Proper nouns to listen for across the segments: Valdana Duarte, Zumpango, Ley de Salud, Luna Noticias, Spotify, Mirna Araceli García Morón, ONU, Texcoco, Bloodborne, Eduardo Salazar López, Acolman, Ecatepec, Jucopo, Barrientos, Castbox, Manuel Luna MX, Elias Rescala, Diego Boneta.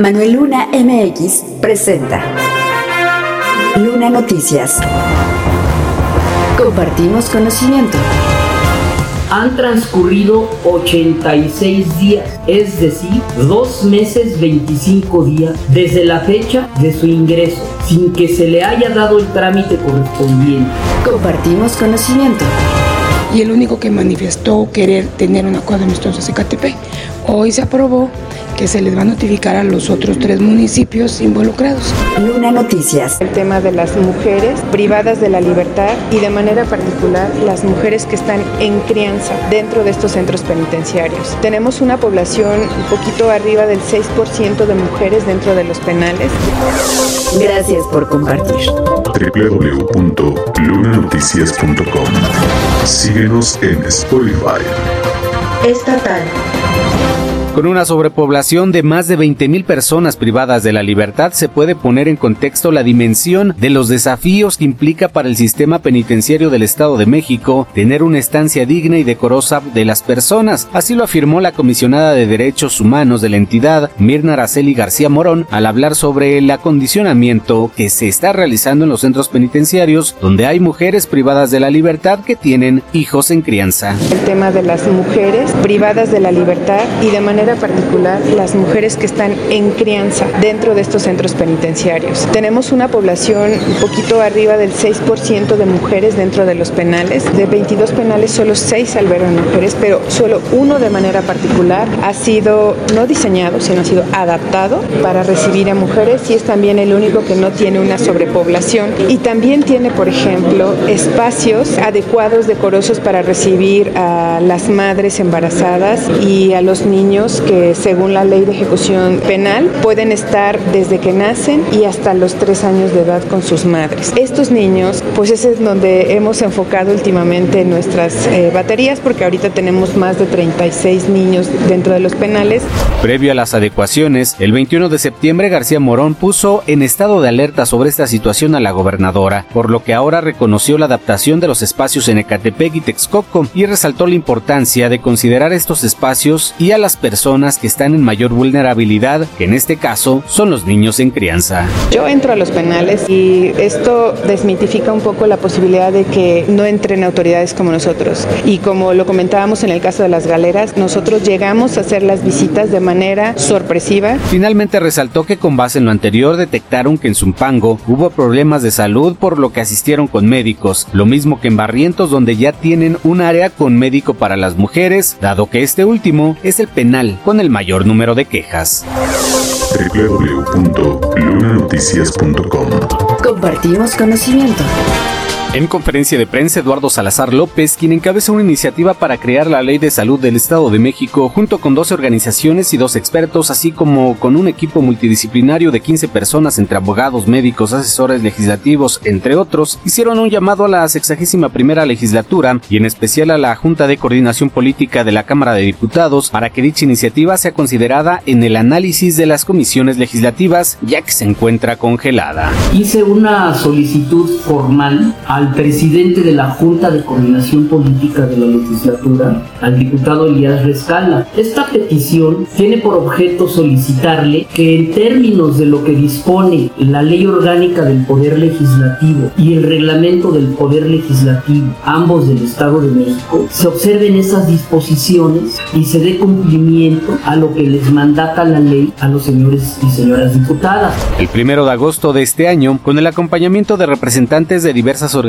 Manuel Luna MX presenta Luna Noticias. Compartimos conocimiento. Han transcurrido 86 días, es decir, 2 meses 25 días desde la fecha de su ingreso, sin que se le haya dado el trámite correspondiente. Compartimos conocimiento. Y el único que manifestó querer tener un acuerdo amistoso es Ecatepec. Hoy se aprobó que se les va a notificar a los otros 3 municipios involucrados. Luna Noticias. El tema de las mujeres privadas de la libertad y de manera particular las mujeres que están en crianza dentro de estos centros penitenciarios. Tenemos una población un poquito arriba del 6% de mujeres dentro de los penales. Gracias por compartir. www.lunanoticias.com. Síguenos en Spotify. Estatal. Con una sobrepoblación de más de 20,000 personas privadas de la libertad, se puede poner en contexto la dimensión de los desafíos que implica para el sistema penitenciario del Estado de México tener una estancia digna y decorosa de las personas. Así lo afirmó la comisionada de Derechos Humanos de la entidad, Mirna Araceli García Morón, al hablar sobre el acondicionamiento que se está realizando en los centros penitenciarios, donde hay mujeres privadas de la libertad que tienen hijos en crianza. El tema de las mujeres privadas de la libertad y de manera particular las mujeres que están en crianza dentro de estos centros penitenciarios. Tenemos una población un poquito arriba del 6% de mujeres dentro de los penales. De 22 penales, solo 6 albergan mujeres, pero solo uno de manera particular ha sido no diseñado, sino ha sido adaptado para recibir a mujeres, y es también el único que no tiene una sobrepoblación y también tiene, por ejemplo, espacios adecuados, decorosos para recibir a las madres embarazadas y a los niños que, según la ley de ejecución penal, pueden estar desde que nacen y hasta los 3 años de edad con sus madres. Estos niños, pues ese es donde hemos enfocado últimamente nuestras baterías, porque ahorita tenemos más de 36 niños dentro de los penales. Previo a las adecuaciones, el 21 de septiembre García Morón puso en estado de alerta sobre esta situación a la gobernadora, por lo que ahora reconoció la adaptación de los espacios en Ecatepec y Texcoco y resaltó la importancia de considerar estos espacios y a las personas que están en mayor vulnerabilidad, que en este caso son los niños en crianza. Yo entro a los penales y esto desmitifica un poco la posibilidad de que no entren autoridades como nosotros. Y como lo comentábamos en el caso de las galeras, nosotros llegamos a hacer las visitas de manera sorpresiva. Finalmente resaltó que con base en lo anterior detectaron que en Zumpango hubo problemas de salud, por lo que asistieron con médicos, lo mismo que en Barrientos, donde ya tienen un área con médico para las mujeres, dado que este último es el penal con el mayor número de quejas. www.lunanoticias.com. Compartimos conocimiento. En conferencia de prensa, Eduardo Salazar López, quien encabeza una iniciativa para crear la Ley de Salud del Estado de México, junto con 12 organizaciones y 2 expertos, así como con un equipo multidisciplinario de 15 personas entre abogados, médicos, asesores legislativos, entre otros, hicieron un llamado a la 61ª legislatura y en especial a la Junta de Coordinación Política de la Cámara de Diputados para que dicha iniciativa sea considerada en el análisis de las comisiones legislativas, ya que se encuentra congelada. Hice una solicitud formal al presidente de la Junta de Coordinación Política de la Legislatura, al diputado Elias Rescala. Esta petición tiene por objeto solicitarle que, en términos de lo que dispone la Ley Orgánica del Poder Legislativo y el Reglamento del Poder Legislativo, ambos del Estado de México, se observen esas disposiciones y se dé cumplimiento a lo que les mandata la ley a los señores y señoras diputadas. El 1 de agosto de este año, con el acompañamiento de representantes de diversas organizaciones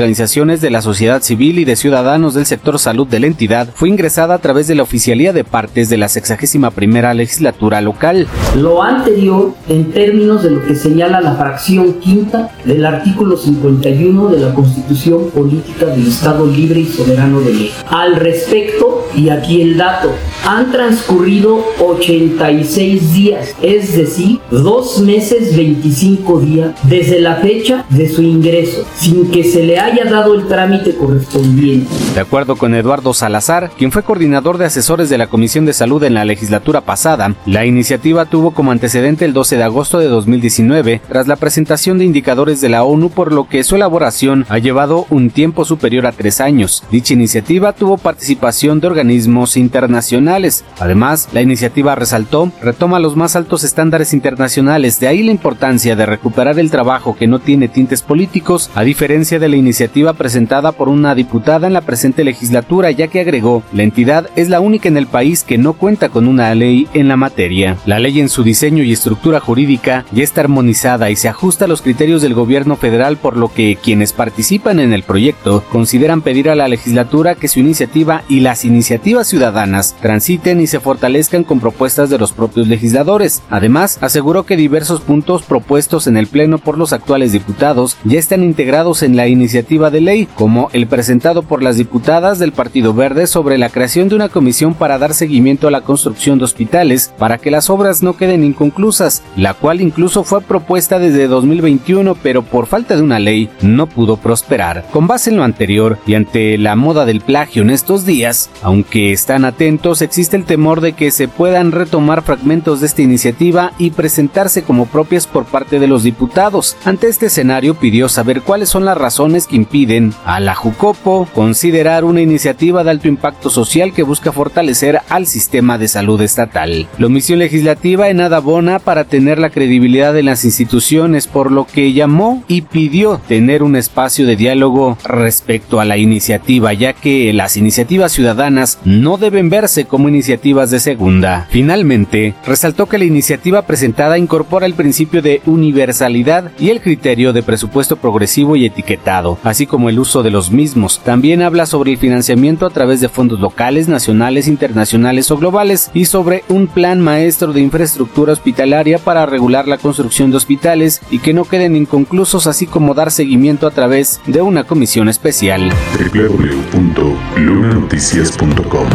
de la sociedad civil y de ciudadanos del sector salud de la entidad, fue ingresada a través de la Oficialía de Partes de la 61ª Legislatura Local. Lo anterior en términos de lo que señala la fracción quinta del artículo 51 de la Constitución Política del Estado Libre y Soberano de México. Al respecto, y aquí el dato, han transcurrido 86 días, es decir, 2 meses 25 días desde la fecha de su ingreso, sin que se le haya dado el trámite correspondiente. De acuerdo con Eduardo Salazar, quien fue coordinador de asesores de la Comisión de Salud en la legislatura pasada, la iniciativa tuvo como antecedente el 12 de agosto de 2019, tras la presentación de indicadores de la ONU, por lo que su elaboración ha llevado un tiempo superior a 3 años. Dicha iniciativa tuvo participación de organismos internacionales nacionales. Además, la iniciativa, resaltó, retoma los más altos estándares internacionales, de ahí la importancia de recuperar el trabajo que no tiene tintes políticos, a diferencia de la iniciativa presentada por una diputada en la presente legislatura, ya que agregó, la entidad es la única en el país que no cuenta con una ley en la materia. La ley en su diseño y estructura jurídica ya está armonizada y se ajusta a los criterios del gobierno federal, por lo que quienes participan en el proyecto consideran pedir a la legislatura que su iniciativa y las iniciativas ciudadanas transiten y se fortalezcan con propuestas de los propios legisladores. Además, aseguró que diversos puntos propuestos en el Pleno por los actuales diputados ya están integrados en la iniciativa de ley, como el presentado por las diputadas del Partido Verde sobre la creación de una comisión para dar seguimiento a la construcción de hospitales para que las obras no queden inconclusas, la cual incluso fue propuesta desde 2021, pero por falta de una ley no pudo prosperar. Con base en lo anterior y ante la moda del plagio en estos días, aunque están atentos, existe el temor de que se puedan retomar fragmentos de esta iniciativa y presentarse como propias por parte de los diputados. Ante este escenario, pidió saber cuáles son las razones que impiden a la Jucopo considerar una iniciativa de alto impacto social que busca fortalecer al sistema de salud estatal. La omisión legislativa en nada abona para tener la credibilidad de las instituciones, por lo que llamó y pidió tener un espacio de diálogo respecto a la iniciativa, ya que las iniciativas ciudadanas no deben verse como iniciativas de segunda. Finalmente, resaltó que la iniciativa presentada incorpora el principio de universalidad y el criterio de presupuesto progresivo y etiquetado, así como el uso de los mismos. También habla sobre el financiamiento a través de fondos locales, nacionales, internacionales o globales y sobre un plan maestro de infraestructura hospitalaria para regular la construcción de hospitales y que no queden inconclusos, así como dar seguimiento a través de una comisión especial. www.lunanoticias.com.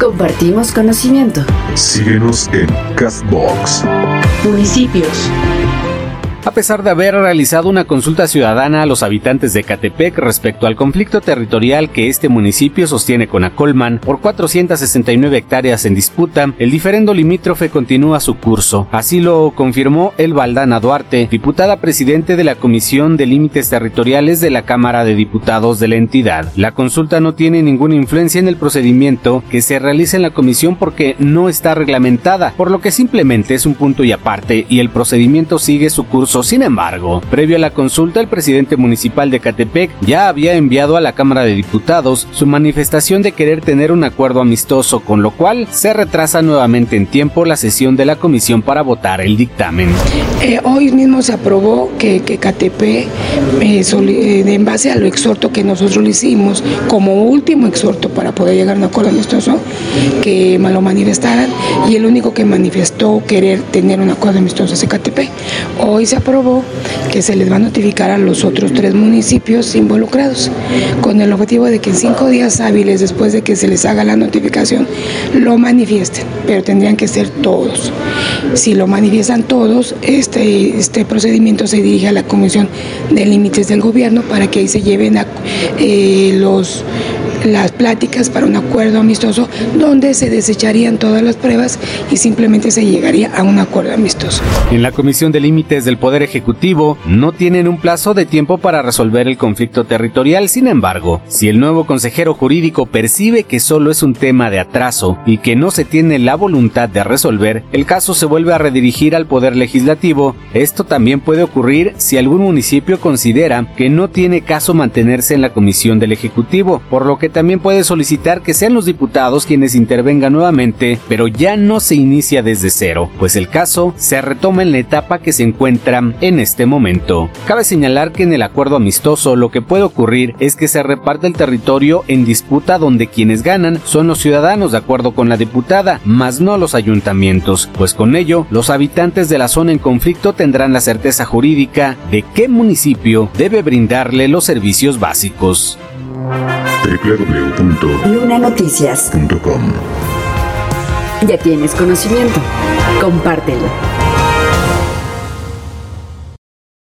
Compartimos conocimiento. Síguenos en Castbox. Municipios. A pesar de haber realizado una consulta ciudadana a los habitantes de Ecatepec respecto al conflicto territorial que este municipio sostiene con Acolman por 469 hectáreas en disputa, el diferendo limítrofe continúa su curso. Así lo confirmó Valdana Duarte, diputada presidente de la Comisión de Límites Territoriales de la Cámara de Diputados de la entidad. La consulta no tiene ninguna influencia en el procedimiento que se realiza en la comisión porque no está reglamentada, por lo que simplemente es un punto y aparte y el procedimiento sigue su curso. Sin embargo, previo a la consulta, el presidente municipal de Ecatepec ya había enviado a la Cámara de Diputados su manifestación de querer tener un acuerdo amistoso, con lo cual se retrasa nuevamente en tiempo la sesión de la comisión para votar el dictamen. Hoy mismo se aprobó que Ecatepec, en base a lo exhorto que nosotros le hicimos, como último exhorto para poder llegar a un acuerdo amistoso, que lo manifestaran, y el único que manifestó querer tener un acuerdo amistoso es Ecatepec. Hoy se aprobó que se les va a notificar a los otros 3 municipios involucrados, con el objetivo de que en 5 días hábiles después de que se les haga la notificación lo manifiesten, pero tendrían que ser todos. Si lo manifiestan todos, este procedimiento se dirige a la Comisión de Límites del Gobierno para que ahí se lleven a las pláticas para un acuerdo amistoso, donde se desecharían todas las pruebas y simplemente se llegaría a un acuerdo amistoso. En la Comisión de Límites del Poder Ejecutivo no tienen un plazo de tiempo para resolver el conflicto territorial. Sin embargo, si el nuevo consejero jurídico percibe que solo es un tema de atraso y que no se tiene la voluntad de resolver, el caso se vuelve a redirigir al Poder Legislativo. Esto también puede ocurrir si algún municipio considera que no tiene caso mantenerse en la Comisión del Ejecutivo, por lo que también puede solicitar que sean los diputados quienes intervengan nuevamente, pero ya no se inicia desde cero, pues el caso se retoma en la etapa que se encuentra en este momento. Cabe señalar que en el acuerdo amistoso lo que puede ocurrir es que se reparte el territorio en disputa, donde quienes ganan son los ciudadanos, de acuerdo con la diputada, más no los ayuntamientos, pues con ello los habitantes de la zona en conflicto tendrán la certeza jurídica de qué municipio debe brindarle los servicios básicos. www.lunanoticias.com. Ya tienes conocimiento, compártelo.